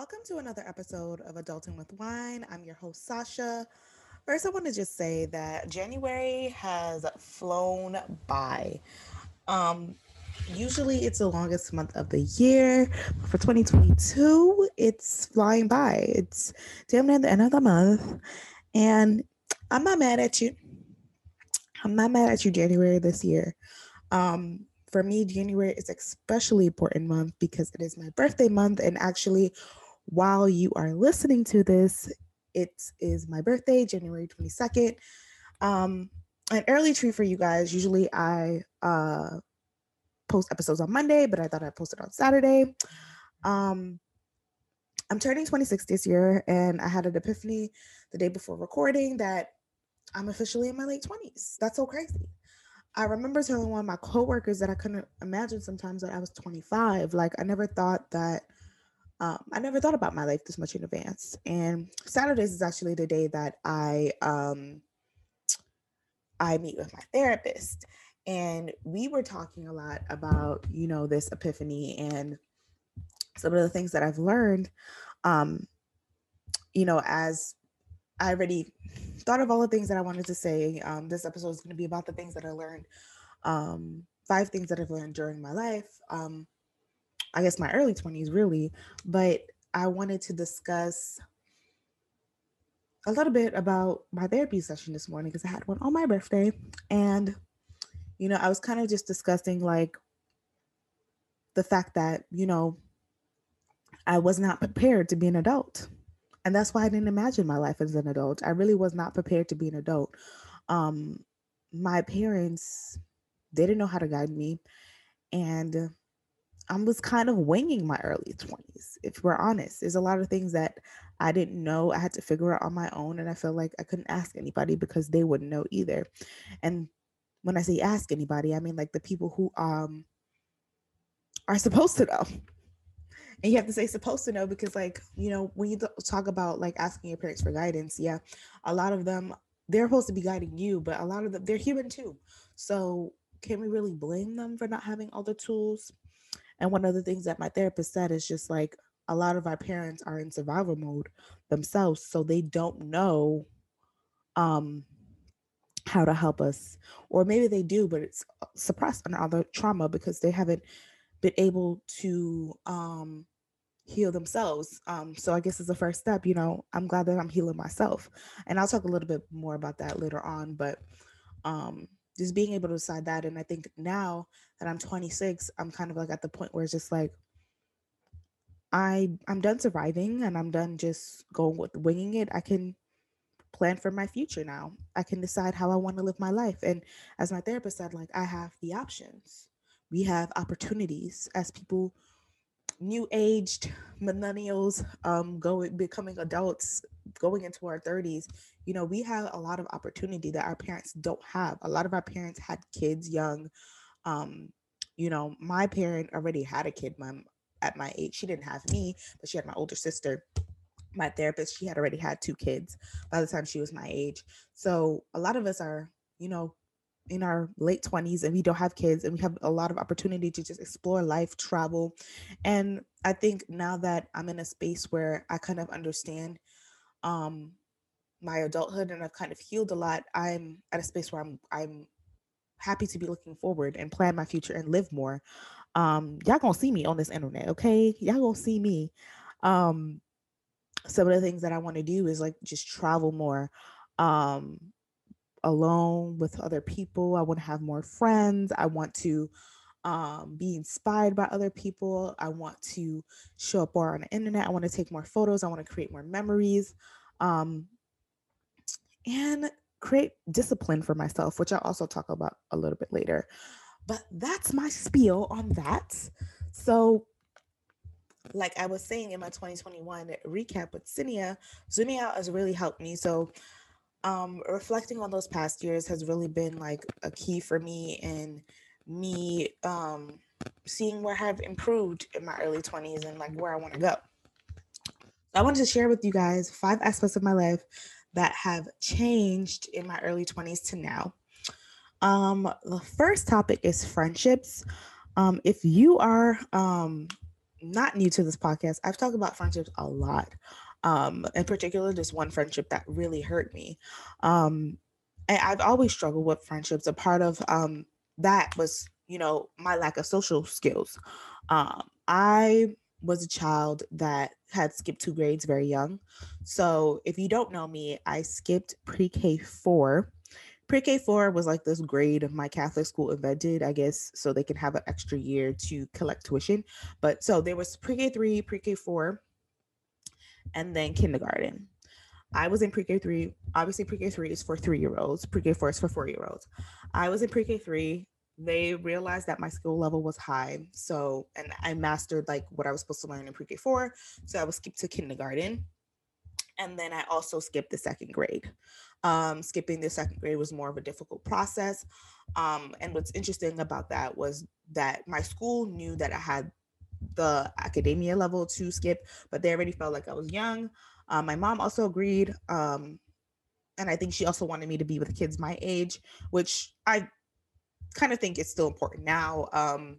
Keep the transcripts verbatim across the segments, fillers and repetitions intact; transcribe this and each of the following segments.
Welcome to another episode of Adulting with Wine. I'm your host, Sasha. First, I want to just say that January has flown by. Um, usually it's the longest month of the year, but for twenty twenty-two, it's flying by. It's damn near the end of the month, and I'm not mad at you. I'm not mad at you, January, this year. Um, For me, January is especially important month because it is my birthday month. And actually, while you are listening to this, it is my birthday, January twenty-second. Um, an early treat for you guys. Usually I uh, post episodes on Monday, but I thought I'd post it on Saturday. Um, I'm turning twenty-six this year, and I had an epiphany the day before recording that I'm officially in my late twenties. That's so crazy. I remember telling one of my coworkers that I couldn't imagine sometimes that I was twenty-five. Like, I never thought that, um, I never thought about my life this much in advance. And Saturdays is actually the day that I, um, I meet with my therapist. And we were talking a lot about, you know, this epiphany and some of the things that I've learned, um, you know, as I already thought of all the things that I wanted to say. Um, this episode is going to be about the things that I learned, um, five things that I've learned during my life. Um, I guess my early twenties, really. But I wanted to discuss a little bit about my therapy session this morning because I had one on my birthday. And, you know, I was kind of just discussing, like, the fact that, you know, I was not prepared to be an adult. And that's why I didn't imagine my life as an adult. I really was not prepared to be an adult. Um, my parents, they didn't know how to guide me. And I was kind of winging my early twenties, if we're honest. There's a lot of things that I didn't know. I had to figure out on my own. And I feel like I couldn't ask anybody because they wouldn't know either. And when I say ask anybody, I mean like the people who um are supposed to know. And you have to say supposed to know because, like, you know, when you talk about, like, asking your parents for guidance, yeah, a lot of them, they're supposed to be guiding you, but a lot of them, they're human too. So can we really blame them for not having all the tools? And one of the things that my therapist said is just, like, a lot of our parents are in survival mode themselves, so they don't know um, how to help us. Or maybe they do, but it's suppressed under all the trauma because they haven't been able to um, heal themselves. Um, so I guess it's the first step, you know, I'm glad that I'm healing myself. And I'll talk a little bit more about that later on, but um, just being able to decide that. And I think now that I'm twenty-six, I'm kind of like at the point where it's just like, I, I'm done surviving and I'm done just going with winging it. I can plan for my future now. I can decide how I want to live my life. And as my therapist said, like, I have the options. We have opportunities as people, new aged millennials, um, going, becoming adults, going into our thirties. You know, we have a lot of opportunity that our parents don't have. A lot of our parents had kids young. Um, you know, my parent already had a kid my, at my age. She didn't have me, but she had my older sister. My therapist, she had already had two kids by the time she was my age. So a lot of us are, you know, in our late twenties and we don't have kids, and we have a lot of opportunity to just explore life, travel. And I think now that I'm in a space where I kind of understand um, my adulthood and I've kind of healed a lot, I'm at a space where I'm I'm happy to be looking forward and plan my future and live more. Um, y'all gonna see me on this internet, okay? Y'all gonna see me. Um, some of the things that I want to do is, like, just travel more. Um, alone with other people. I want to have more friends. I want to um, be inspired by other people. I want to show up more on the internet. I want to take more photos. I want to create more memories um, and create discipline for myself, which I'll also talk about a little bit later. But that's my spiel on that. So, like I was saying, in my twenty twenty-one recap with Sinia, zooming out has really helped me. So Um, reflecting on those past years has really been, like, a key for me, and me um, seeing where I've improved in my early twenties and, like, where I want to go. I wanted to share with you guys five aspects of my life that have changed in my early twenties to now. Um, the first topic is friendships. Um, if you are um, not new to this podcast. I've talked about friendships a lot. Um, in particular, there's one friendship that really hurt me. Um, and I've always struggled with friendships. A part of um, that was, you know, my lack of social skills. Um, I was a child that had skipped two grades very young. So if you don't know me, I skipped pre-K four. Pre-K four was like this grade my Catholic school invented, I guess, so they can have an extra year to collect tuition. But so there was pre-K three, pre-K four, and then kindergarten. I was in pre-K three. Obviously, pre-K three is for three-year-olds. Pre-K four is for four-year-olds. I was in pre-K three. They realized that my skill level was high. So, and I mastered like what I was supposed to learn in pre-K four. So I was skipped to kindergarten. And then I also skipped the second grade. Um, skipping the second grade was more of a difficult process. Um, and what's interesting about that was that my school knew that I had the academia level to skip, but they already felt like I was young. Uh, my mom also agreed. Um, and I think she also wanted me to be with kids my age, which I kind of think it's still important now. Um,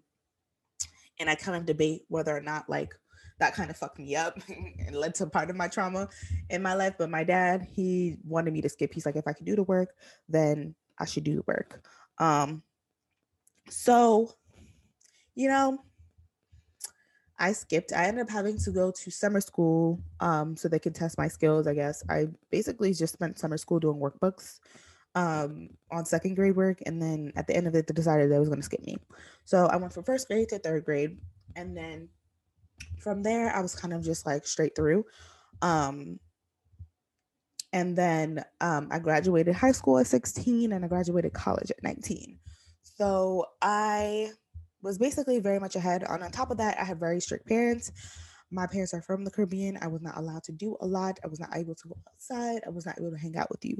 and I kind of debate whether or not like that kind of fucked me up and led to part of my trauma in my life. But my dad, he wanted me to skip. He's like, if I could do the work, then I should do the work. Um, so, you know, I skipped. I ended up having to go to summer school um, so they could test my skills, I guess. I basically just spent summer school doing workbooks um on second grade work, and then at the end of it they decided they was going to skip me. So I went from first grade to third grade, and then from there I was kind of just like straight through. Um and then um I graduated high school at sixteen and I graduated college at nineteen. So I was basically very much ahead. And on top of that, I had very strict parents. My parents are from the Caribbean. I was not allowed to do a lot. I was not able to go outside. I was not able to hang out with you.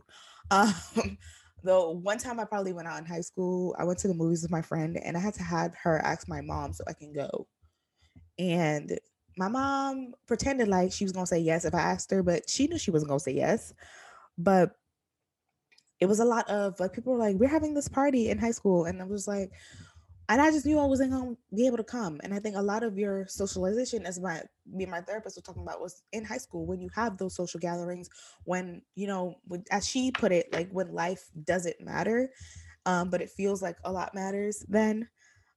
Um, though one time I probably went out in high school. I went to the movies with my friend and I had to have her ask my mom so I can go. And my mom pretended like she was going to say yes if I asked her, but she knew she wasn't going to say yes. But it was a lot of like, people were like, we're having this party in high school. And I was like, and I just knew I wasn't going to be able to come. And I think a lot of your socialization, as my me and my therapist were talking about, was in high school, when you have those social gatherings, when, you know, when, as she put it, like when life doesn't matter, um, but it feels like a lot matters then.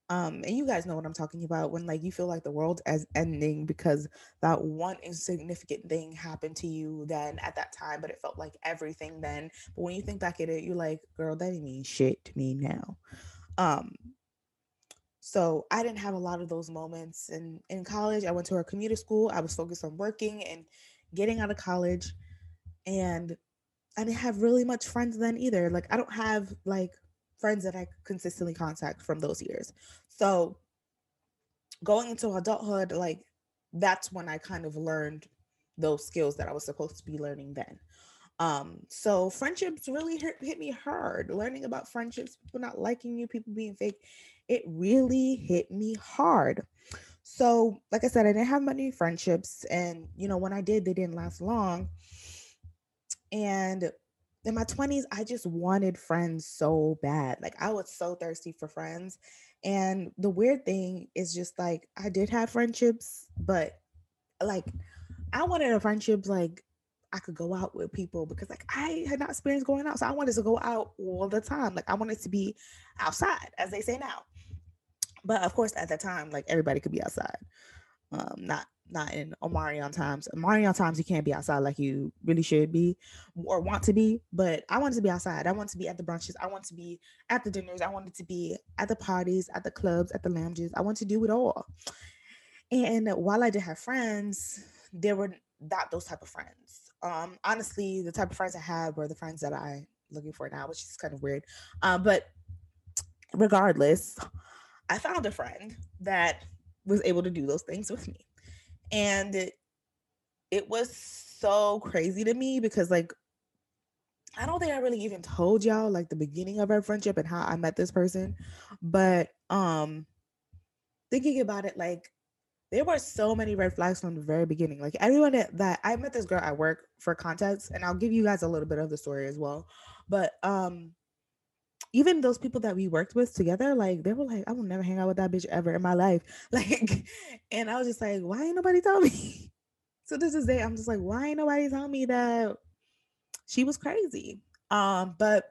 Um, and you guys know what I'm talking about, when like you feel like the world is ending because that one insignificant thing happened to you then at that time, but it felt like everything then. But when you think back at it, you're like, girl, that didn't mean shit to me now. Um, So I didn't have a lot of those moments. And in college, I went to a commuter school. I was focused on working and getting out of college. And I didn't have really much friends then either. Like, I don't have like friends that I consistently contact from those years. So going into adulthood, like that's when I kind of learned those skills that I was supposed to be learning then. Um, so friendships really hit, hit me hard. Learning about friendships, people not liking you, people being fake, it really hit me hard. So, like I said, I didn't have many friendships, and you know, when I did, they didn't last long. And in my twenties, I just wanted friends so bad. Like, I was so thirsty for friends. And the weird thing is just like, I did have friendships, but like, I wanted a friendship like I could go out with people, because like I had not experienced going out. So I wanted to go out all the time. Like, I wanted to be outside, as they say now. But of course, at that time, like everybody could be outside. Um, not not in Omarion times. Omarion times, you can't be outside like you really should be or want to be. But I wanted to be outside. I wanted to be at the brunches. I wanted to be at the dinners. I wanted to be at the parties, at the clubs, at the lounges. I wanted to do it all. And while I did have friends, there were not those type of friends. Um, honestly, the type of friends I had were the friends that I'm looking for now, which is kind of weird. Um, but regardless, I found a friend that was able to do those things with me. And it, it was so crazy to me because, like, I don't think I really even told y'all, like, the beginning of our friendship and how I met this person. But um, thinking about it, like, there were so many red flags from the very beginning. Like, everyone that, that I met this girl at work, for context, and I'll give you guys a little bit of the story as well. But um, even those people that we worked with together, like, they were like, I will never hang out with that bitch ever in my life. Like, and I was just like, why ain't nobody tell me? So this is day, I'm just like, why ain't nobody tell me that she was crazy? Um, but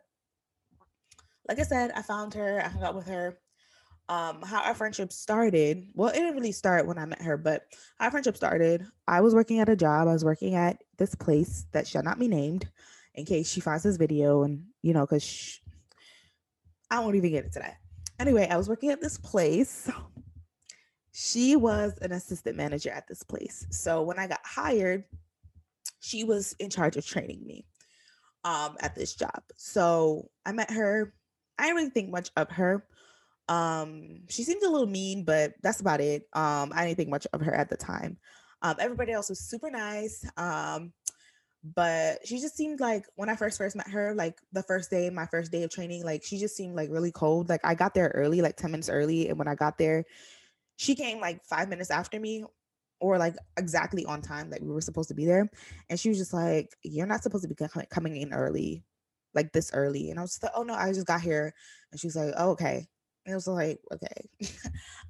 like I said, I found her, I hung out with her. Um, how our friendship started, well, it didn't really start when I met her, but our friendship started. I was working at a job. I was working at this place that shall not be named in case she finds this video. And, you know, because she... I won't even get into that. Anyway, I was working at this place. She was an assistant manager at this place. So when I got hired, she was in charge of training me um, at this job. So I met her. I didn't really think much of her. Um, she seemed a little mean, but that's about it. Um, I didn't think much of her at the time. Um, everybody else was super nice. Um, but she just seemed like when I first, first met her, like the first day, my first day of training, like she just seemed like really cold. Like I got there early, like ten minutes early. And when I got there, she came like five minutes after me or like exactly on time. Like we were supposed to be there. And she was just like, you're not supposed to be coming in early, like this early. And I was just like, oh no, I just got here. And she was like, oh, okay. It was like, okay.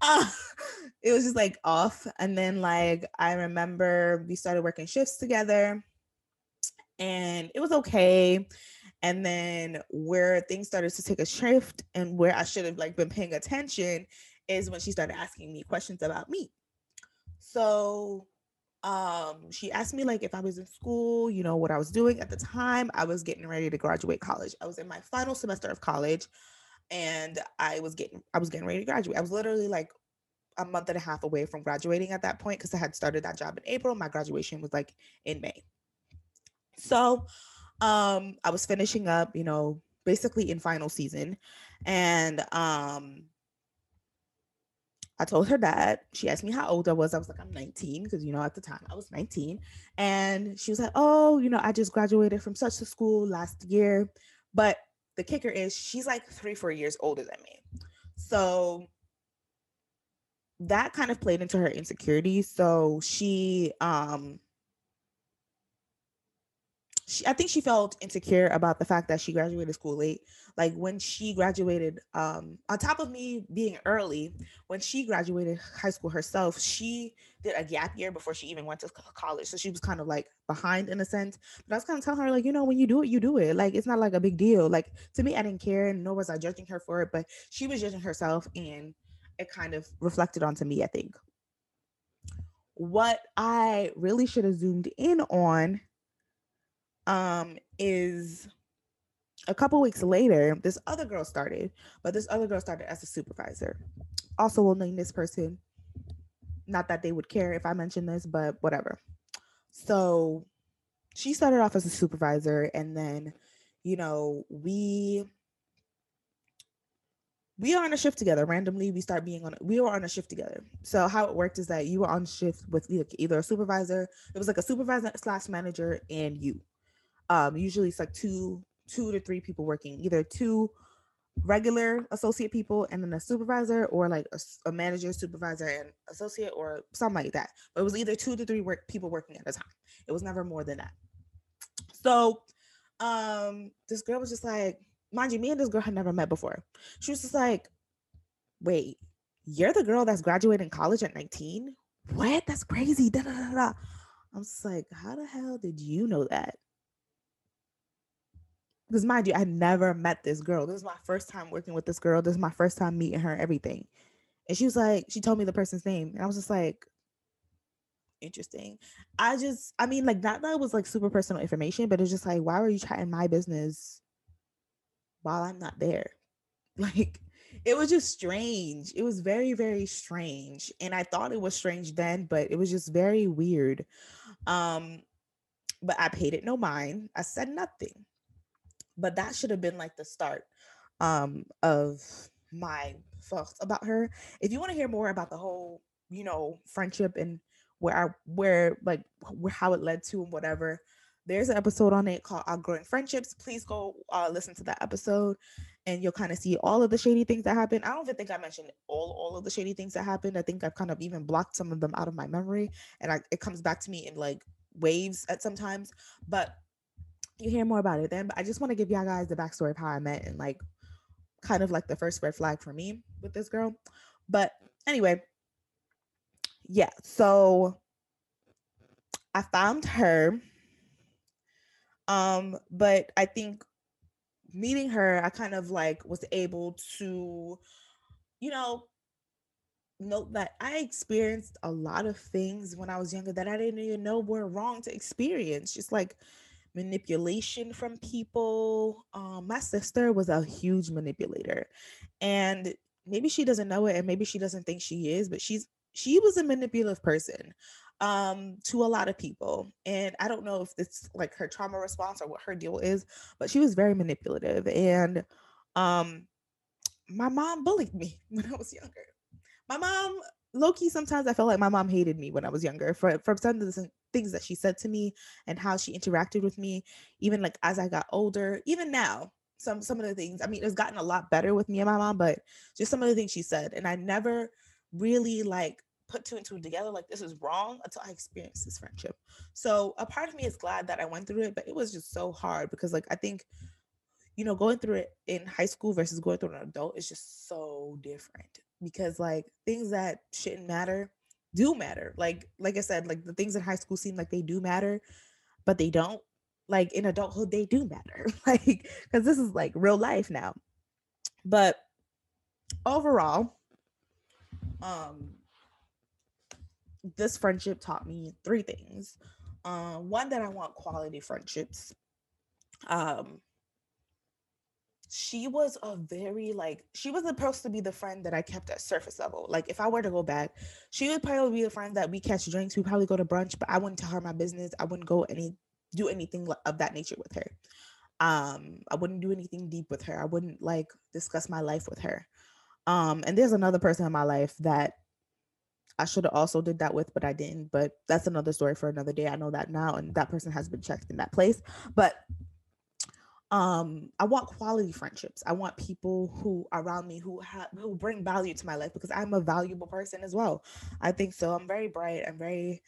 uh, it was just like off. And then like, I remember we started working shifts together and it was okay. And then where things started to take a shift and where I should have like been paying attention is when she started asking me questions about me. So um, she asked me like if I was in school, you know, what I was doing at the time. I was getting ready to graduate college. I was in my final semester of college. And I was getting, I was getting ready to graduate. I was literally like a month and a half away from graduating at that point because I had started that job in April. My graduation was like in May. So um, I was finishing up, you know, basically in final season. And um, I told her that. She asked me how old I was. I was like, I'm nineteen because, you know, at the time I was nineteen. And she was like, oh, you know, I just graduated from such a school last year. But the kicker is she's like three, four years older than me. So that kind of played into her insecurity. So she, um, she, I think she felt insecure about the fact that she graduated school late. Like when she graduated, um, on top of me being early, when she graduated high school herself, she did a gap year before she even went to college. So she was kind of like behind in a sense, but I was kind of telling her like, you know, when you do it, you do it. Like, it's not like a big deal. Like to me, I didn't care and nor was I judging her for it, but she was judging herself and it kind of reflected onto me, I think. What I really should have zoomed in on um, is a couple weeks later, this other girl started, but this other girl started as a supervisor. Also, we'll name this person. Not that they would care if I mentioned this, but whatever. So she started off as a supervisor and then, you know, we, we are on a shift together. Randomly, we start being on, we were on a shift together. So how it worked is that you were on shift with either a supervisor. It was like a supervisor slash manager and you. Um, usually it's like two, two to three people working, either two regular associate people and then a supervisor or like a, a manager, supervisor and associate or something like that. But it was either two to three work people working at a time. It was never more than that. So um, this girl was just like, mind you, me and this girl had never met before. She was just like, wait, you're the girl that's graduating college at nineteen? What? That's crazy. Da, da, da, da. I'm just like, how the hell did you know that? Because mind you, I never met this girl. This is my first time working with this girl. This is my first time meeting her, everything. And she was like, she told me the person's name. And I was just like, interesting. I just, I mean, like, not that it was like super personal information, but it's just like, why were you chatting my business while I'm not there? Like, it was just strange. It was very, very strange. And I thought it was strange then, but it was just very weird. Um, but I paid it no mind. I said nothing. But that should have been like the start um, of my thoughts about her. If you want to hear more about the whole, you know, friendship and where I, where like where, how it led to and whatever, there's an episode on it called Outgrowing Friendships. Please go uh, listen to that episode and you'll kind of see all of the shady things that happened. I don't even think I mentioned all, all of the shady things that happened. I think I've kind of even blocked some of them out of my memory and I, it comes back to me in like waves at sometimes, but you hear more about it then. But I just want to give y'all guys the backstory of how I met and like kind of like the first red flag for me with this girl. But anyway, yeah, so I found her. Um, but I think meeting her, I kind of like was able to, you know, note that I experienced a lot of things when I was younger that I didn't even know were wrong to experience. Just like manipulation from people. Um, my sister was a huge manipulator, and maybe she doesn't know it, and maybe she doesn't think she is, but she's, she was a manipulative person, um, to a lot of people. And I don't know if it's like her trauma response or what her deal is, but she was very manipulative. And, um, my mom bullied me when I was younger. My mom, low-key, sometimes I felt like my mom hated me when I was younger for, for some of the things that she said to me and how she interacted with me, even like as I got older, even now, some, some of the things, I mean, it's gotten a lot better with me and my mom, but just some of the things she said. And I never really like put two and two together, like this is wrong, until I experienced this friendship. So a part of me is glad that I went through it, but it was just so hard because like, I think, you know, going through it in high school versus going through an adult is just so different, because like things that shouldn't matter do matter. Like, like I said, like the things in high school seem like they do matter, but they don't. Like in adulthood, they do matter. Like, cause this is like real life now. But overall, um, this friendship taught me three things. Uh, one, that I want quality friendships. Um, She was a very, like, she was supposed to be the friend that I kept at surface level. Like, if I were to go back, she would probably be the friend that we catch drinks, we probably go to brunch, but I wouldn't tell her my business. I wouldn't go any, do anything of that nature with her. Um, I wouldn't do anything deep with her. I wouldn't, like, discuss my life with her. Um, and there's another person in my life that I should have also did that with, but I didn't. But that's another story for another day. I know that now, and that person has been checked in that place. But Um, I want quality friendships. I want people who are around me who ha- who bring value to my life, because I'm a valuable person as well. I think so. I'm very bright. I'm very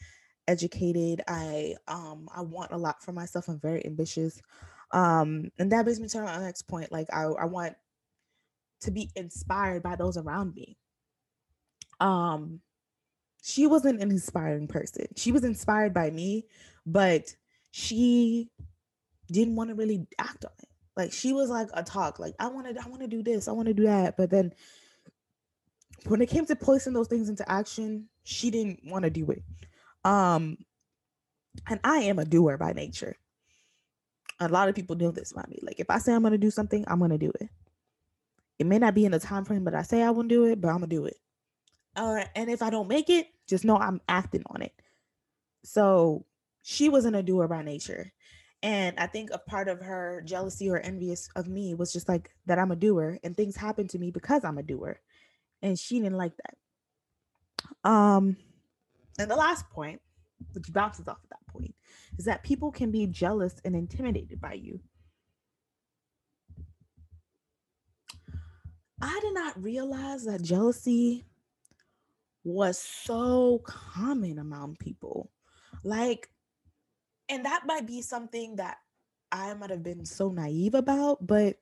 educated. I um I want a lot for myself. I'm very ambitious. Um, and that brings me to my next point. Like I, I want to be inspired by those around me. Um, she wasn't an inspiring person. She was inspired by me, but she didn't want to really act on it. Like she was like a talk, like I wanted, I want to do this, I want to do that. But then when it came to placing those things into action, she didn't want to do it. Um, and I am a doer by nature. A lot of people know this about me. Like if I say I'm going to do something, I'm going to do it. It may not be in the time frame, but I say I won't do it, but I'm going to do it. Uh, and if I don't make it, just know I'm acting on it. So she wasn't a doer by nature. And I think a part of her jealousy or envious of me was just like that I'm a doer and things happen to me because I'm a doer. And she didn't like that. Um, and the last point, which bounces off of that point, is that people can be jealous and intimidated by you. I did not realize that jealousy was so common among people. Like, and that might be something that I might have been so naive about, but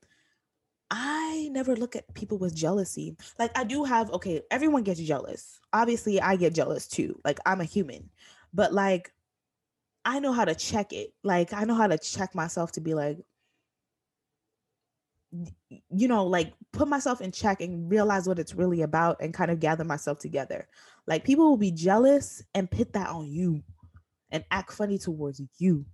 I never look at people with jealousy. Like I do have, okay, everyone gets jealous. Obviously I get jealous too. Like I'm a human, but like, I know how to check it. Like I know how to check myself to be like, you know, like put myself in check and realize what it's really about and kind of gather myself together. Like people will be jealous and pit that on you and act funny towards you.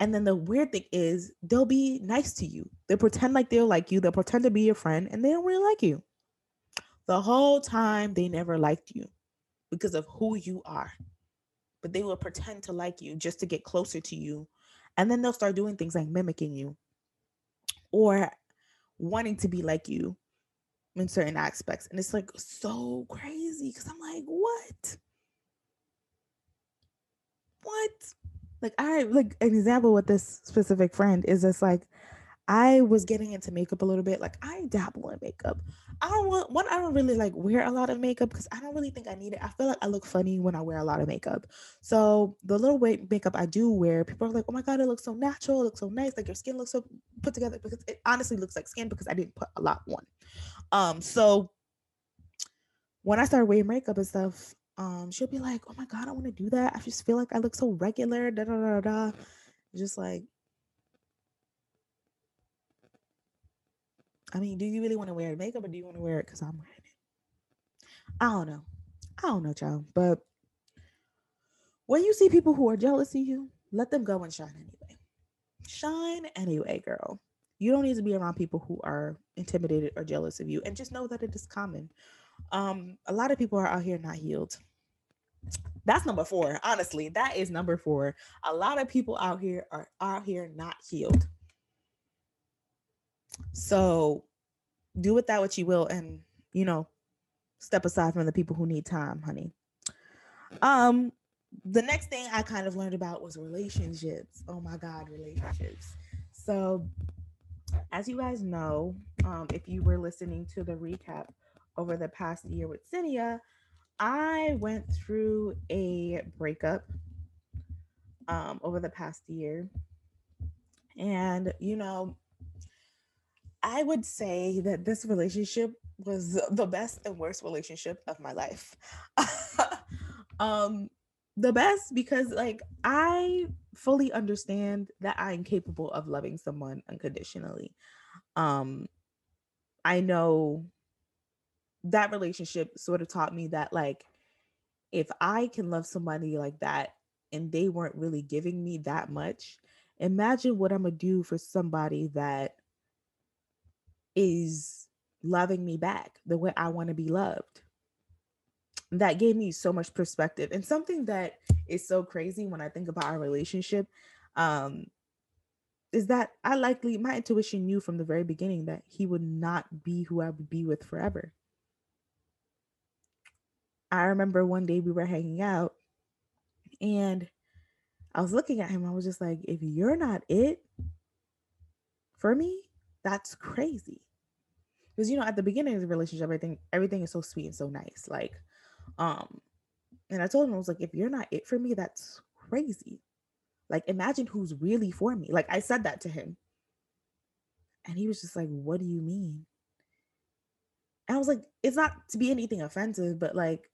And then the weird thing is they'll be nice to you. They'll pretend like they'll like you. They'll pretend to be your friend and they don't really like you. The whole time they never liked you because of who you are. But they will pretend to like you just to get closer to you. And then they'll start doing things like mimicking you or wanting to be like you in certain aspects. And it's like so crazy because I'm like, what? What? Like I like an example with this specific friend is this like I was getting into makeup a little bit. Like, I dabble in makeup. I don't want one. I don't really like wear a lot of makeup because I don't really think I need it. I feel like I look funny when I wear a lot of makeup. So the little weight makeup I do wear, people are like, "Oh my God, it looks so natural. It looks so nice. Like your skin looks so put together," because it honestly looks like skin because I didn't put a lot on. Um, so when I started wearing makeup and stuff, um, she'll be like, "Oh my God, I want to do that. I just feel like I look so regular. Da da da da." Just like, I mean, do you really want to wear makeup or do you want to wear it because I'm wearing it? I don't know. I don't know, child. But when you see people who are jealous of you, let them go and shine anyway. Shine anyway, girl. You don't need to be around people who are intimidated or jealous of you. And just know that it is common. Um, a lot of people are out here not healed. That's number four. Honestly, that is number four. A lot of people out here are out here not healed. So do with that what you will, and, you know, step aside from the people who need time, honey. Um, the next thing I kind of learned about was relationships. Oh my God, relationships. So as you guys know, um, if you were listening to the recap over the past year with Sinia, I went through a breakup um, over the past year. And, you know, I would say that this relationship was the best and worst relationship of my life. um, the best because, like, I fully understand that I am capable of loving someone unconditionally. Um, I know that relationship sort of taught me that, like, if I can love somebody like that and they weren't really giving me that much, imagine what I'm gonna do for somebody that is loving me back the way I want to be loved. That gave me so much perspective. And something that is so crazy when I think about our relationship um, is that I likely, my intuition knew from the very beginning that he would not be who I would be with forever. I remember one day we were hanging out and I was looking at him. I was just like, if you're not it for me, that's crazy. Because, you know, at the beginning of the relationship, everything, everything is so sweet and so nice. Like, um, and I told him, I was like, if you're not it for me, that's crazy. Like, imagine who's really for me. Like, I said that to him. And he was just like, what do you mean? And I was like, it's not to be anything offensive, but like,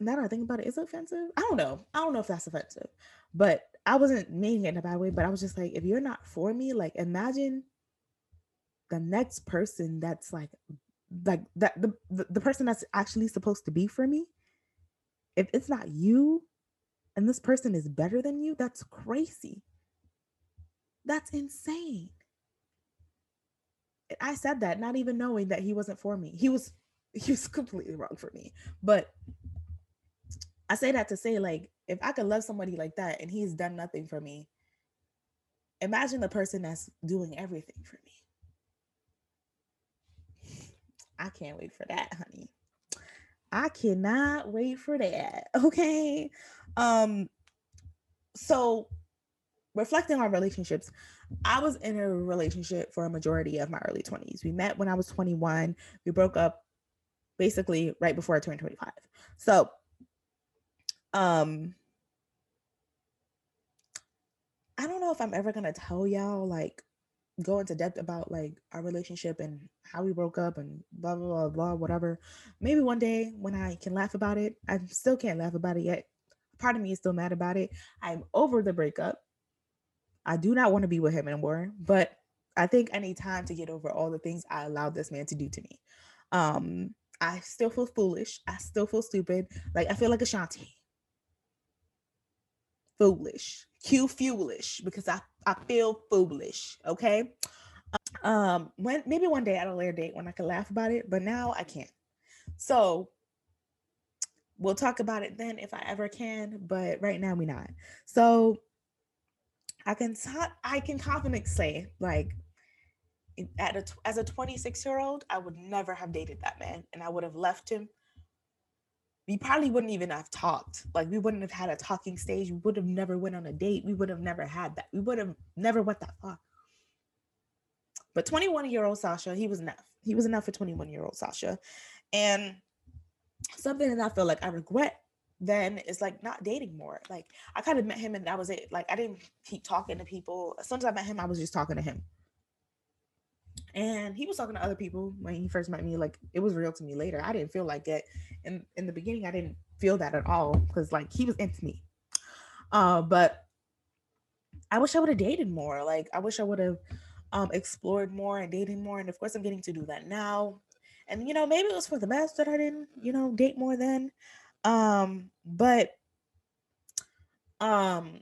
now that I think about it, it's offensive. I don't know. I don't know if that's offensive, but I wasn't meaning it in a bad way, but I was just like, if you're not for me, like imagine the next person that's like, like that the, the, the person that's actually supposed to be for me. If it's not you and this person is better than you, that's crazy. That's insane. I said that not even knowing that he wasn't for me. He was, he was completely wrong for me. But I say that to say, like, if I could love somebody like that and he's done nothing for me, imagine the person that's doing everything for me. I can't wait for that, honey. I cannot wait for that. Okay. Um, so reflecting on relationships, I was in a relationship for a majority of my early twenties. We met when I was twenty-one. We broke up basically right before I turned twenty-five. So Um, I don't know if I'm ever going to tell y'all, like, go into depth about, like, our relationship and how we broke up and blah, blah, blah, blah, whatever. Maybe one day when I can laugh about it. I still can't laugh about it yet. Part of me is still mad about it. I'm over the breakup. I do not want to be with him anymore, but I think I need time to get over all the things I allowed this man to do to me. Um, I still feel foolish. I still feel stupid. Like, I feel like Ashanti. Foolish. Q foolish, because I, I feel foolish. Okay. Um, when maybe one day at a later date when I can laugh about it, but now I can't. So we'll talk about it then if I ever can, but right now we not. So I can t- I can confidently say, like, at a, as a twenty-six year old, I would never have dated that man, and I would have left him. We probably wouldn't even have talked. Like, we wouldn't have had a talking stage. We would have never went on a date. We would have never had that. We would have never went that far. But twenty-one-year-old Sasha, he was enough. He was enough for twenty-one-year-old Sasha. And something that I feel like I regret then is like not dating more. Like I kind of met him and that was it. Like I didn't keep talking to people. As soon as I met him, I was just talking to him. And he was talking to other people when he first met me. Like it was real to me later. I didn't feel like it. And in, in the beginning, I didn't feel that at all because like he was into me. Uh, but I wish I would have dated more. Like I wish I would have um, explored more and dated more. And of course, I'm getting to do that now. And, you know, maybe it was for the best that I didn't, you know, date more then. Um, but um,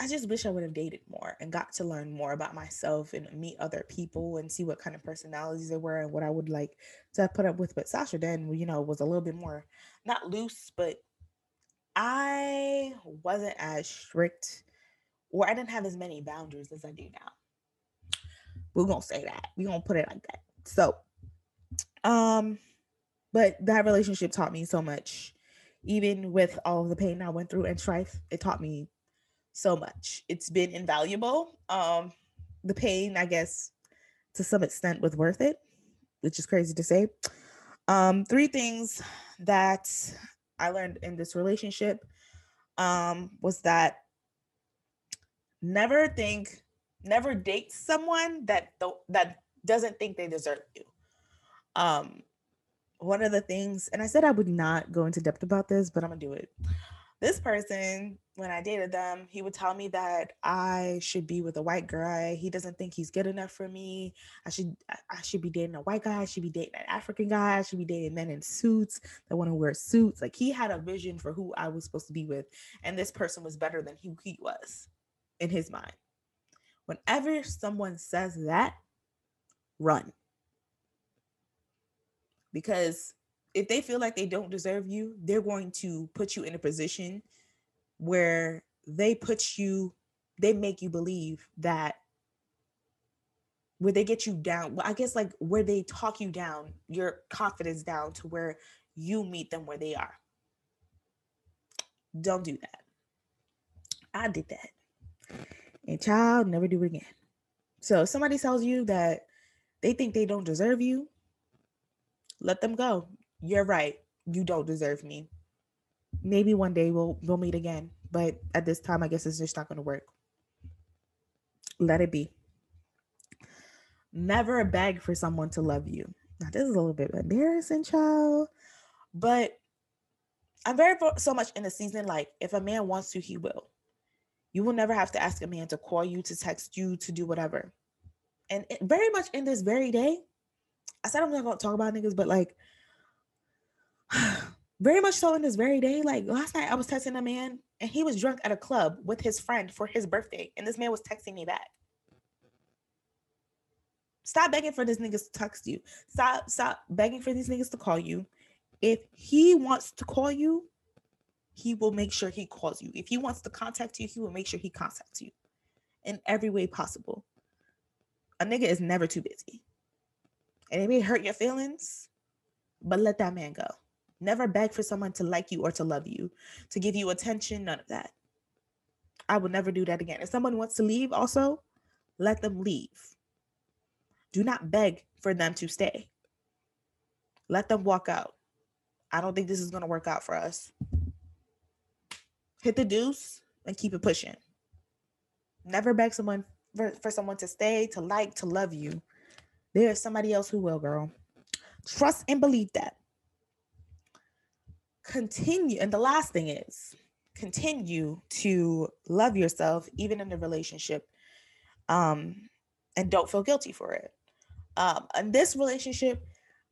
I just wish I would have dated more and got to learn more about myself and meet other people and see what kind of personalities they were and what I would like to put up with. But Sasha then, you know, was a little bit more, not loose, but I wasn't as strict, or I didn't have as many boundaries as I do now. We're going to say that. We're going to put it like that. So, um, but that relationship taught me so much. Even with all the pain I went through and strife, it taught me so much. It's been invaluable. Um, the pain, I guess, to some extent was worth it, which is crazy to say. Um, three things that I learned in this relationship um, was that never think, never date someone that th- that doesn't think they deserve you. Um, one of the things, and I said I would not go into depth about this, but I'm gonna do it. This person, when I dated them, he would tell me that I should be with a white guy. He doesn't think he's good enough for me. I should I should be dating a white guy. I should be dating an African guy. I should be dating men in suits that want to wear suits. Like he had a vision for who I was supposed to be with. And this person was better than who he was in his mind. Whenever someone says that, run. Because if they feel like they don't deserve you, they're going to put you in a position where they put you, they make you believe that where they get you down, well, I guess like where they talk you down, your confidence down to where you meet them where they are. Don't do that. I did that. And child, never do it again. So if somebody tells you that they think they don't deserve you, let them go. You're right. You don't deserve me. Maybe one day we'll we'll meet again, but at this time, I guess it's just not going to work. Let it be. Never beg for someone to love you. Now, this is a little bit embarrassing, child, but I'm very so much in the season. Like, if a man wants to, he will. You will never have to ask a man to call you, to text you, to do whatever. And it, very much in this very day, I said I'm not going to talk about niggas, but like. Very much so in this very day. Like last night I was texting a man and he was drunk at a club with his friend for his birthday. And this man was texting me back. Stop begging for this niggas to text you. Stop, stop begging for these niggas to call you. If he wants to call you, he will make sure he calls you. If he wants to contact you, he will make sure he contacts you in every way possible. A nigga is never too busy. And it may hurt your feelings, but let that man go. Never beg for someone to like you or to love you, to give you attention, none of that. I will never do that again. If someone wants to leave also, let them leave. Do not beg for them to stay. Let them walk out. I don't think this is going to work out for us. Hit the deuce and keep it pushing. Never beg someone for, for someone to stay, to like, to love you. There is somebody else who will, girl. Trust and believe that. Continue, and the last thing is continue to love yourself even in the relationship, um, and don't feel guilty for it. Um, in this relationship,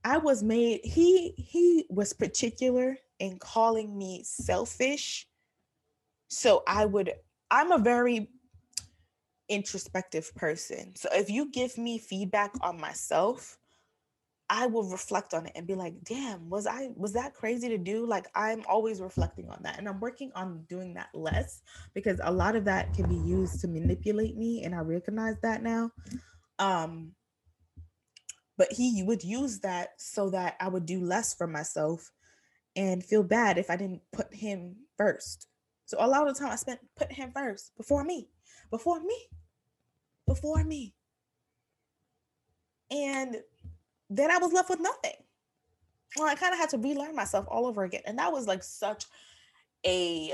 I was made. He he was particular in calling me selfish, so I would. I'm a very introspective person, so if you give me feedback on myself, I will reflect on it and be like, damn, was I, was that crazy to do? Like, I'm always reflecting on that. And I'm working on doing that less because a lot of that can be used to manipulate me. And I recognize that now. Um, but he would use that so that I would do less for myself and feel bad if I didn't put him first. So a lot of the time I spent putting him first before me, before me. before me. And then I was left with nothing. Well, I kind of had to relearn myself all over again. And that was like such a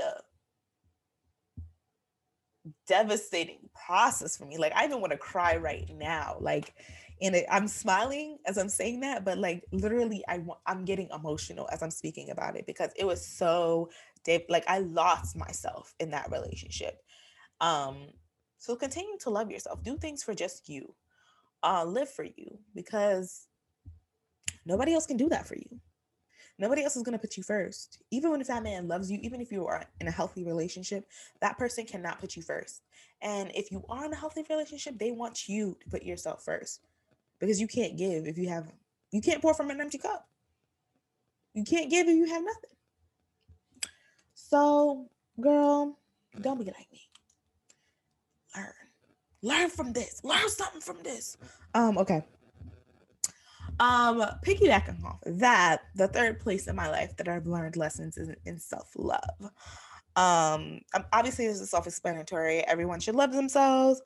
devastating process for me. Like, I even want to cry right now. Like, and it, I'm smiling as I'm saying that, but like, literally, I, I'm getting emotional as I'm speaking about it because it was so deep. Like, I lost myself in that relationship. Um, so continue to love yourself. Do things for just you. Uh, live for you, because nobody else can do that for you. Nobody else is going to put you first. Even when if that man loves you, even if you are in a healthy relationship, that person cannot put you first. And if you are in a healthy relationship, they want you to put yourself first, because you can't give if you have, you can't pour from an empty cup. You can't give if you have nothing. So, girl, don't be like me. Learn. Learn from this. Learn something from this. Um, okay. Um, piggybacking off that, the third place in my life that I've learned lessons is in self-love. Um, obviously, this is self-explanatory. Everyone should love themselves.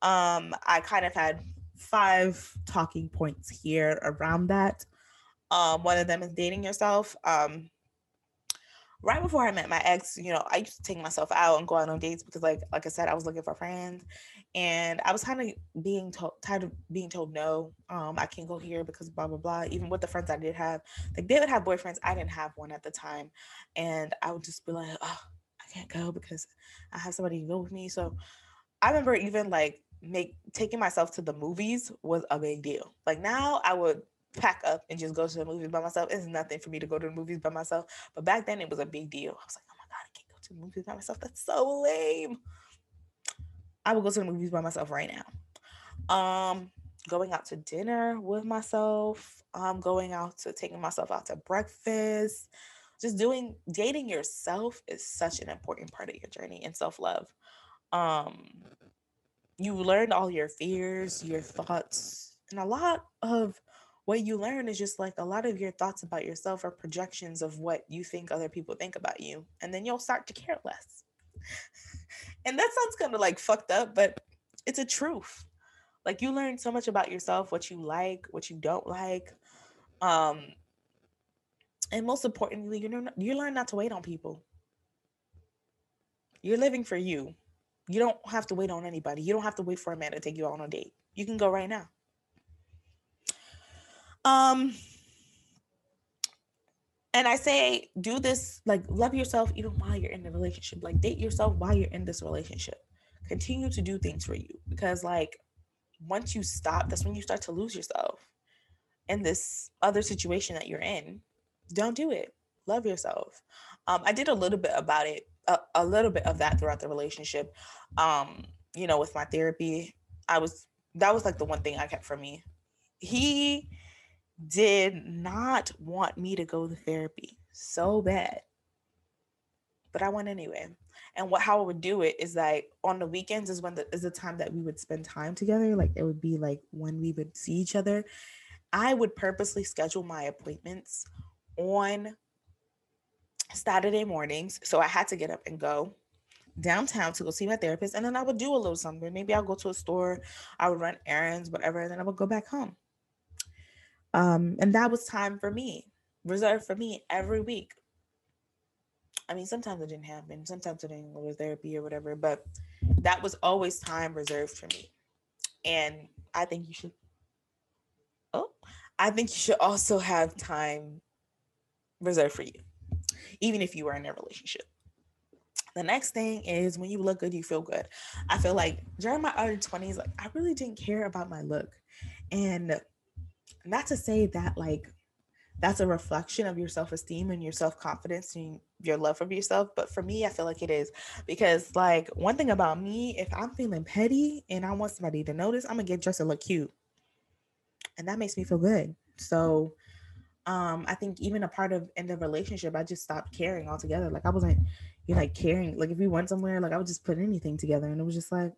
Um, I kind of had five talking points here around that. Um, one of them is dating yourself. Um, right before I met my ex, you know, I used to take myself out and go out on dates because like, like I said, I was looking for friends and I was kind of being told, tired of being told, no, um, I can't go here because blah, blah, blah. Even with the friends I did have, like they would have boyfriends. I didn't have one at the time. And I would just be like, oh, I can't go because I have somebody to go with me. So I remember even like make taking myself to the movies was a big deal. Like now I would pack up and just go to the movies by myself. It's nothing for me to go to the movies by myself. But back then it was a big deal. I was like, oh my God, I can't go to the movies by myself. That's so lame. I would go to the movies by myself right now. Um, going out to dinner with myself. Um, going out to taking myself out to breakfast. Just doing, dating yourself is such an important part of your journey and self-love. Um, you learned all your fears, your thoughts, and a lot of what you learn is just like a lot of your thoughts about yourself are projections of what you think other people think about you. And then you'll start to care less. And that sounds kind of like fucked up, but it's a truth. Like you learn so much about yourself, what you like, what you don't like. Um, and most importantly, you know, you learn not to wait on people. You're living for you. You don't have to wait on anybody. You don't have to wait for a man to take you out on a date. You can go right now. Um, and I say, do this, like, love yourself even while you're in the relationship, like date yourself while you're in this relationship, continue to do things for you because like, once you stop, that's when you start to lose yourself in this other situation that you're in. Don't do it. Love yourself. Um, I did a little bit about it, a, a little bit of that throughout the relationship. Um, you know, with my therapy, I was, that was like the one thing I kept from me. He did not want me to go to therapy so bad, but I went anyway. And what how I would do it is like on the weekends is when the, is the time that we would spend time together. Like it would be like when we would see each other. I would purposely schedule my appointments on Saturday mornings, so I had to get up and go downtown to go see my therapist, and then I would do a little something. Maybe I'll go to a store, I would run errands, whatever, and then I would go back home. Um, and that was time for me, reserved for me every week. I mean, sometimes it didn't happen. Sometimes I didn't go to therapy or whatever, but that was always time reserved for me. And I think you should, oh, I think you should also have time reserved for you, even if you are in a relationship. The next thing is when you look good, you feel good. I feel like during my early twenties, like I really didn't care about my look. And not to say that like that's a reflection of your self-esteem and your self-confidence and your love for yourself, but for me I feel like it is, because like one thing about me, if I'm feeling petty and I want somebody to notice, I'm gonna get dressed and look cute, and that makes me feel good. So um I think even a part of in the relationship, I just stopped caring altogether. Like I wasn't you know, like caring, like if we went somewhere, like I would just put anything together, and it was just like,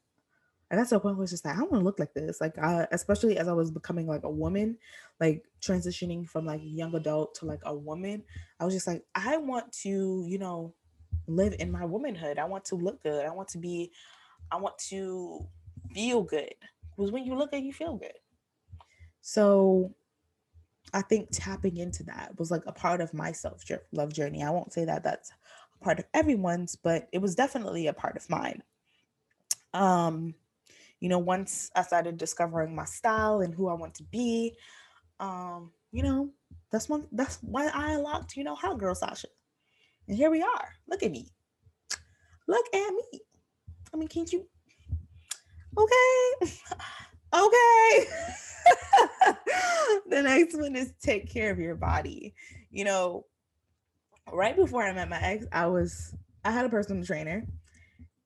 and that's the point where it's just like, I don't want to look like this. Like, I, especially as I was becoming like a woman, like transitioning from like a young adult to like a woman, I was just like, I want to, you know, live in my womanhood. I want to look good. I want to be, I want to feel good. because when you look at it, you feel good. So I think tapping into that was like a part of my self-love journey. I won't say that that's a part of everyone's, but it was definitely a part of mine. Um, you know, once I started discovering my style and who I want to be, um, you know, that's one, that's why I unlocked, you know, Hot Girl Sasha. And here we are. Look at me. Look at me. I mean, can't you? Okay. Okay. The next one is take care of your body. You know, right before I met my ex, I was, I had a personal trainer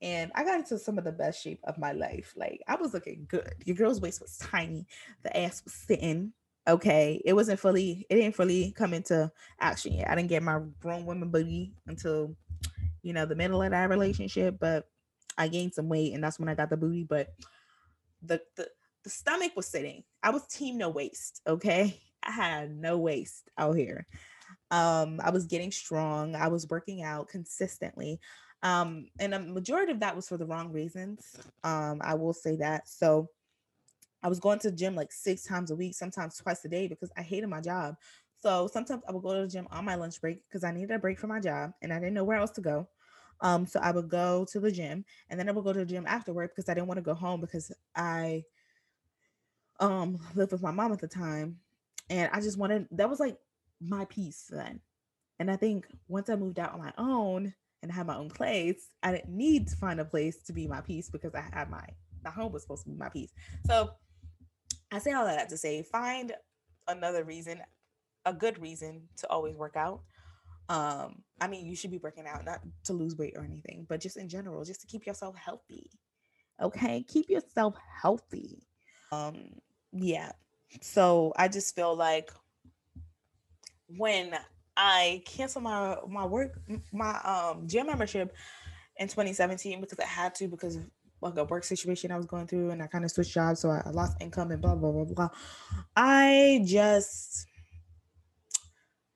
and I got into some of the best shape of my life. Like, I was looking good. Your girl's waist was tiny. The ass was sitting. Okay. It wasn't fully, it didn't fully come into action yet. I didn't get my grown woman booty until, you know, the middle of that relationship, but I gained some weight and that's when I got the booty, but the, the, the stomach was sitting. I was team no waist. Okay. I had no waist out here. Um, I was getting strong. I was working out consistently. Um, and a majority of that was for the wrong reasons. Um, I will say that. So I was going to the gym like six times a week, sometimes twice a day because I hated my job. So sometimes I would go to the gym on my lunch break because I needed a break from my job and I didn't know where else to go. Um, so I would go to the gym and then I would go to the gym afterward because I didn't want to go home because I um, lived with my mom at the time. And I just wanted, that was like my peace then. And I think once I moved out on my own and had my own place, I didn't need to find a place to be my peace because I had my, the home was supposed to be my peace. So I say all that to say, find another reason, a good reason to always work out. Um, I mean, you should be working out, not to lose weight or anything, but just in general, just to keep yourself healthy. Okay. Keep yourself healthy. Um, yeah. So I just feel like when I canceled my, my work, my, um, gym membership in twenty seventeen, because I had to, because of like a work situation I was going through and I kind of switched jobs. So I lost income and blah, blah, blah, blah. I just,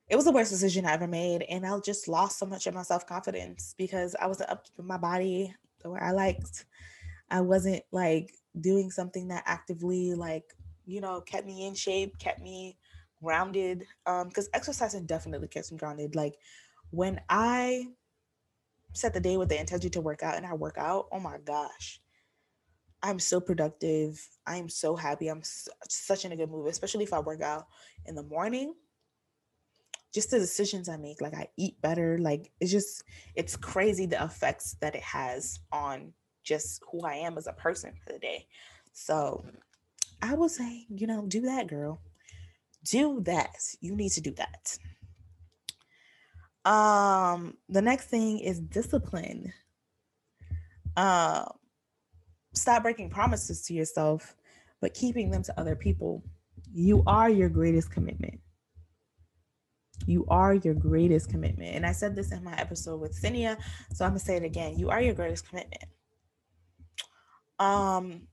it was the worst decision I ever made. And I just lost so much of my self-confidence because I wasn't upkeeping my body the way I liked. I wasn't like doing something that actively like, you know, kept me in shape, kept me grounded. Um, cause exercising definitely keeps me grounded. Like when I set the day with the intention to work out and I work out, oh my gosh, I'm so productive. I'm so happy. I'm su- such in a good mood, especially if I work out in the morning. Just the decisions I make, like I eat better. Like it's just, it's crazy the effects that it has on just who I am as a person for the day. So I will say, you know, do that, girl. Do that. You need to do that. Um, the next thing is discipline. Uh, stop breaking promises to yourself, but keeping them to other people. You are your greatest commitment. You are your greatest commitment. And I said this in my episode with Sinia, so I'm gonna say it again. You are your greatest commitment. Um,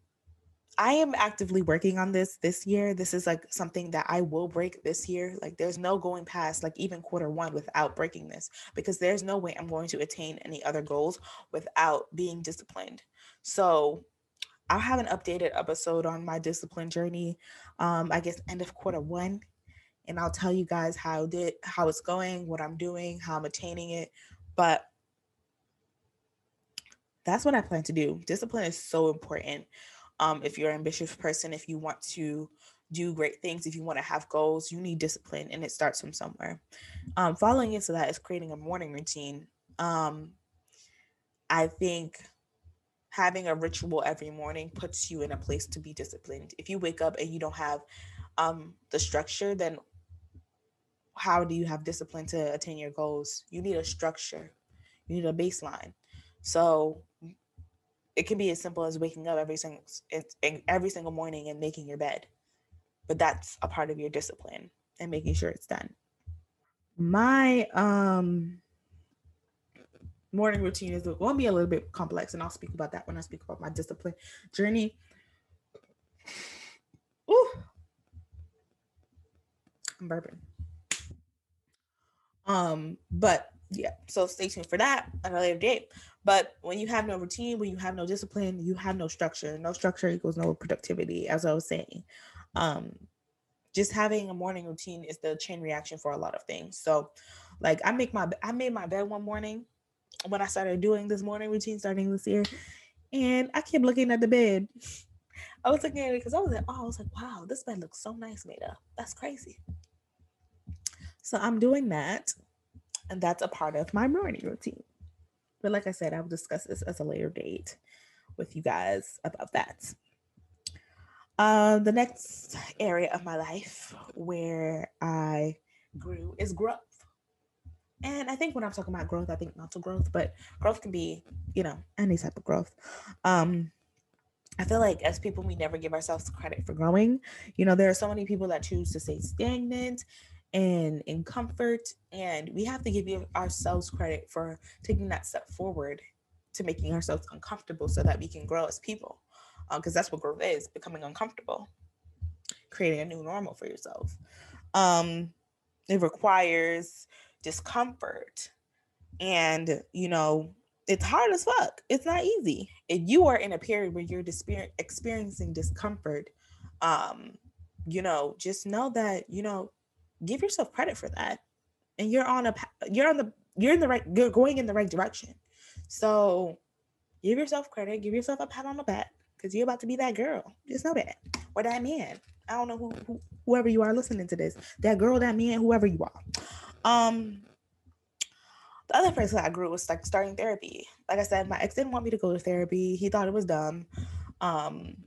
I am actively working on this this year. This is like something that I will break this year. Like there's no going past like even quarter one without breaking this because there's no way I'm going to attain any other goals without being disciplined. So I'll have an updated episode on my discipline journey. Um, I guess end of quarter one. And I'll tell you guys how did, how it's going, what I'm doing, how I'm attaining it. But that's what I plan to do. Discipline is so important. Um, if you're an ambitious person, if you want to do great things, if you want to have goals, you need discipline and it starts from somewhere. Um, following into that is creating a morning routine. Um, I think having a ritual every morning puts you in a place to be disciplined. If you wake up and you don't have um, the structure, then how do you have discipline to attain your goals? You need a structure. You need a baseline. So it can be as simple as waking up every single every single morning and making your bed, but that's a part of your discipline and making sure it's done. My um, morning routine is going to be a little bit complex, and I'll speak about that when I speak about my discipline journey. Ooh, I'm burping. Um, but yeah, so stay tuned for that at a later date. But when you have no routine, when you have no discipline, you have no structure. No structure equals no productivity, as I was saying. Um, just having a morning routine is the chain reaction for a lot of things. So, like, I make my I made my bed one morning when I started doing this morning routine starting this year, and I kept looking at the bed. I was looking at it because I was like, oh, I was like, wow, this bed looks so nice made up. That's crazy. So I'm doing that, and that's a part of my morning routine. But like I said, I will discuss this as a later date with you guys about that. Uh, the next area of my life where I grew is growth. And I think when I'm talking about growth, I think mental growth, but growth can be, you know, any type of growth. Um, I feel like as people, we never give ourselves credit for growing. You know, there are so many people that choose to stay stagnant and in comfort, and we have to give ourselves credit for taking that step forward to making ourselves uncomfortable so that we can grow as people, because uh, that's what growth is, becoming uncomfortable, creating a new normal for yourself. Um, it requires discomfort, and, you know, it's hard as fuck. It's not easy. If you are in a period where you're disper- experiencing discomfort, um, you know, just know that, you know, give yourself credit for that, and you're on a you're on the you're in the right you're going in the right direction. So give yourself credit, give yourself a pat on the back, because you're about to be that girl. Just know that, or that man. I don't know who, who whoever you are listening to this. That girl, that man, whoever you are. Um, the other person I grew was like starting therapy. Like I said, my ex didn't want me to go to therapy. He thought it was dumb. Um,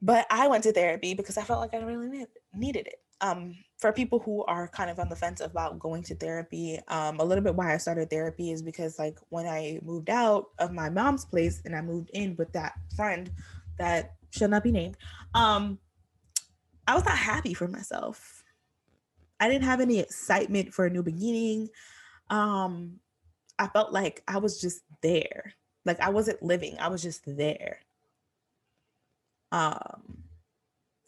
but I went to therapy because I felt like I really needed it. needed it. Um, for people who are kind of on the fence about going to therapy, um, a little bit why I started therapy is because, like, when I moved out of my mom's place and I moved in with that friend that should not be named, um, I was not happy for myself. I didn't have any excitement for a new beginning. Um, I felt like I was just there. Like, I wasn't living. I was just there. Um,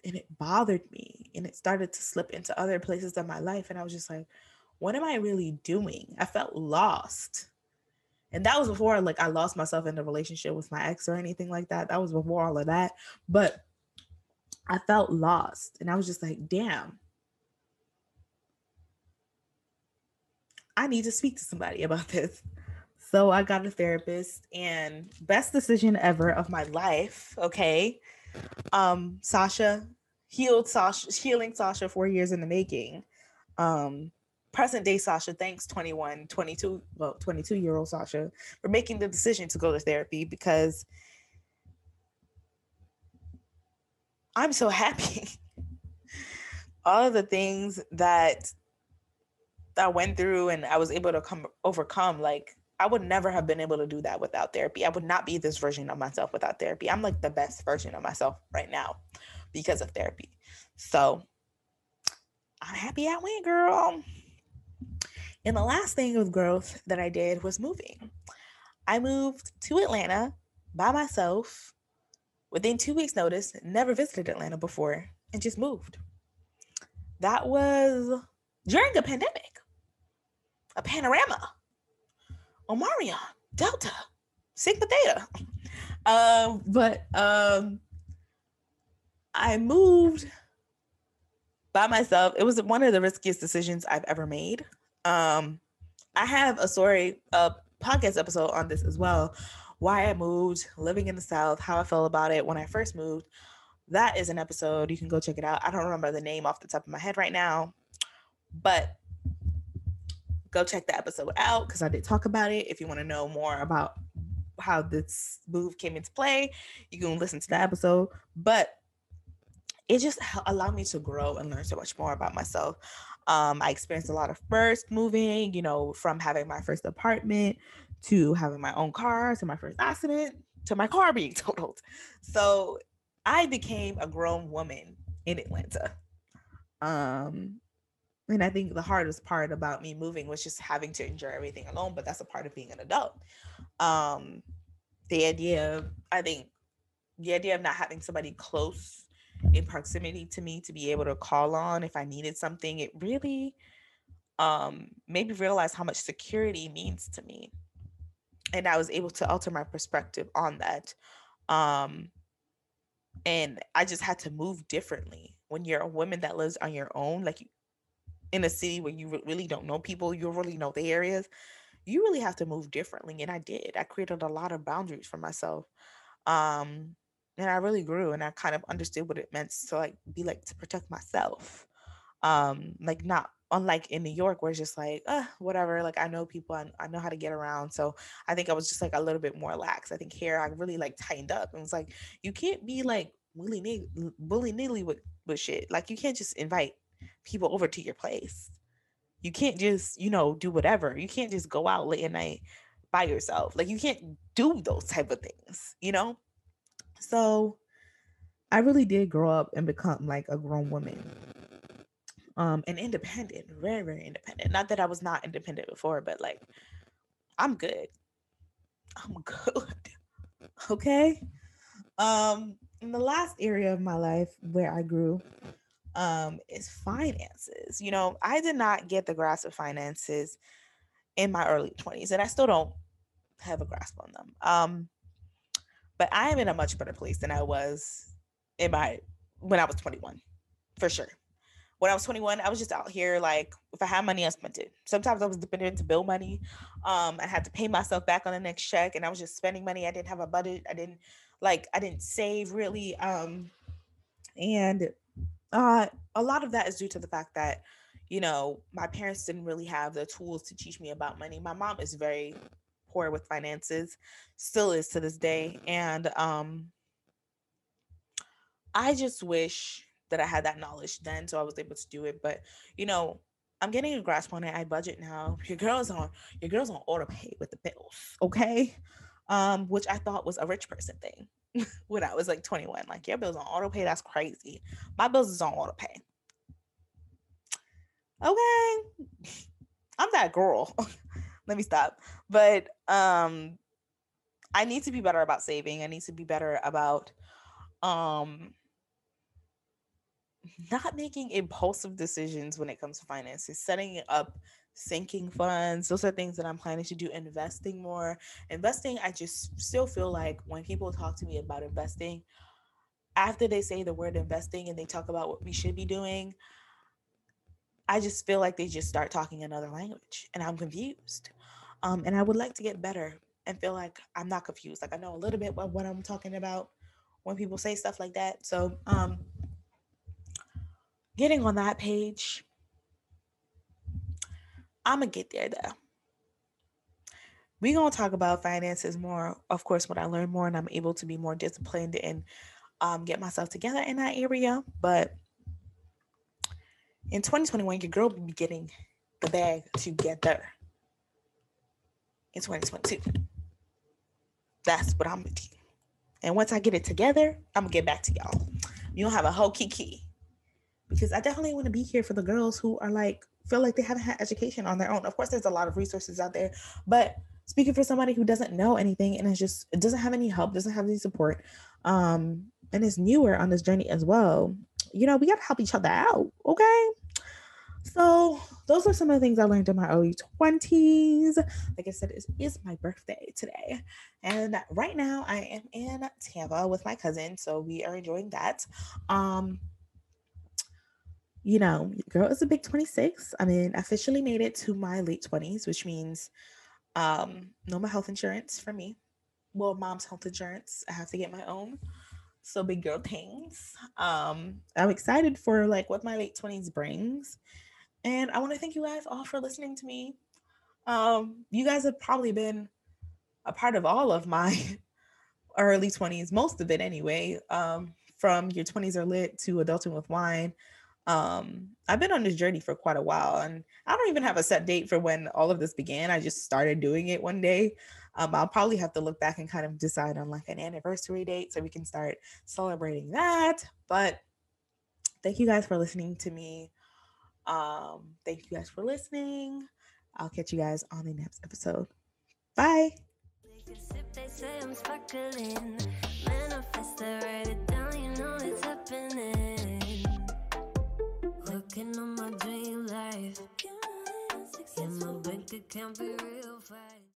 and it bothered me, and it started to slip into other places of my life, and I was just like, what am I really doing? I felt lost. And that was before, like, I lost myself in the relationship with my ex or anything like that. That was before all of that. But I felt lost, and I was just like, damn, I need to speak to somebody about this. So I got a therapist, and best decision ever of my life, okay? Um, Sasha healed Sasha, healing Sasha four years in the making. Um, present day Sasha thanks twenty-one, twenty-two, well, twenty-two year old Sasha for making the decision to go to therapy, because I'm so happy. All of the things that, that I went through and I was able to come overcome, like, I would never have been able to do that without therapy. I would not be this version of myself without therapy. I'm like the best version of myself right now because of therapy. So I'm happy I went, girl. And the last thing of growth that I did was moving. I moved to Atlanta by myself within two weeks notice, never visited Atlanta before, and just moved. That was during a pandemic, a panorama. Omarion, Delta, Sigma Theta. Um, but um, I moved by myself. It was one of the riskiest decisions I've ever made. Um, I have a story, a podcast episode on this as well, why I moved, living in the South, how I felt about it when I first moved. That is an episode. You can go check it out. I don't remember the name off the top of my head right now, but go check the episode out because I did talk about it. If you want to know more about how this move came into play, you can listen to the episode. But it just allowed me to grow and learn so much more about myself. Um, I experienced a lot of first moving, you know, from having my first apartment to having my own car to my first accident to my car being totaled. So I became a grown woman in Atlanta. Um, And I think the hardest part about me moving was just having to endure everything alone, but that's a part of being an adult. Um, the idea of, I think, the idea of not having somebody close in proximity to me to be able to call on if I needed something, it really um, made me realize how much security means to me. And I was able to alter my perspective on that. Um, and I just had to move differently. When you're a woman that lives on your own, like you, in a city where you really don't know people, you really know the areas, you really have to move differently. And I did. I created a lot of boundaries for myself. Um, and I really grew, and I kind of understood what it meant to like be like to protect myself. Um, like not unlike in New York, where it's just like, uh, whatever, like I know people, I, I know how to get around. So I think I was just like a little bit more lax. I think here I really like tightened up, and was like, you can't be like willy-nilly, willy-nilly with, with shit. Like you can't just invite people over to your place. You can't just, you know, do whatever. You can't just go out late at night by yourself. Like you can't do those type of things, you know? So I really did grow up and become like a grown woman. Um, and independent, very, very independent. Not that I was not independent before, but like, I'm good. I'm good. Okay. Um, and the last area of my life where I grew um, is finances. You know, I did not get the grasp of finances in my early twenties, and I still don't have a grasp on them. Um, but I am in a much better place than I was in my, when I was twenty-one, for sure. When I was twenty-one, I was just out here, like, if I had money, I spent it. Sometimes I was dependent to bill money. Um, I had to pay myself back on the next check, and I was just spending money. I didn't have a budget. I didn't, like, I didn't save, really. Um, and uh, a lot of that is due to the fact that, you know, my parents didn't really have the tools to teach me about money. My mom is very poor with finances, still is to this day. And um, I just wish that I had that knowledge then, so I was able to do it. But, you know, I'm getting a grasp on it. I budget now. Your girl's on, your girl's on auto pay with the bills, okay? Um, which I thought was a rich person thing when I was like twenty-one. Like, your bill's on auto pay, that's crazy. My bills is on auto pay. Okay, I'm that girl. Let me stop. But um, I need to be better about saving. I need to be better about um. not making impulsive decisions when it comes to finances, setting up sinking funds. Those are things that I'm planning to do. Investing more. Investing, I just still feel like when people talk to me about investing, after they say the word investing and they talk about what we should be doing, I just feel like they just start talking another language, and I'm confused. Um, and I would like to get better and feel like I'm not confused. Like I know a little bit about what I'm talking about when people say stuff like that. So, um, getting on that page, I'm going to get there, though. We're going to talk about finances more, of course, when I learn more and I'm able to be more disciplined and um, get myself together in that area. But in twenty twenty-one, your girl will be getting the bag together in twenty twenty-two. That's what I'm going to do. And once I get it together, I'm going to get back to y'all. You'll have a whole kiki. Because I definitely want to be here for the girls who are like, feel like they haven't had education on their own. Of course, there's a lot of resources out there, but speaking for somebody who doesn't know anything and is just, doesn't have any help, doesn't have any support, um, and is newer on this journey as well, you know, we got to help each other out. Okay. So those are some of the things I learned in my early twenties. Like I said, it is my birthday today. And right now I am in Tampa with my cousin. So we are enjoying that. Um, You know, girl is a big twenty-six. I mean, I officially made it to my late twenties, which means um, no more health insurance for me. Well, mom's health insurance. I have to get my own. So big girl things. Um, I'm excited for like what my late twenties brings. And I want to thank you guys all for listening to me. Um, you guys have probably been a part of all of my early twenties, most of it anyway, um, from Your twenties Are Lit to Adulting with Wine. Um, I've been on this journey for quite a while, and I don't even have a set date for when all of this began. I just started doing it one day. Um, I'll probably have to look back and kind of decide on like an anniversary date so we can start celebrating that. But thank you guys for listening to me. Um, thank you guys for listening. I'll catch you guys on the next episode. Bye. Looking on my dream life. down for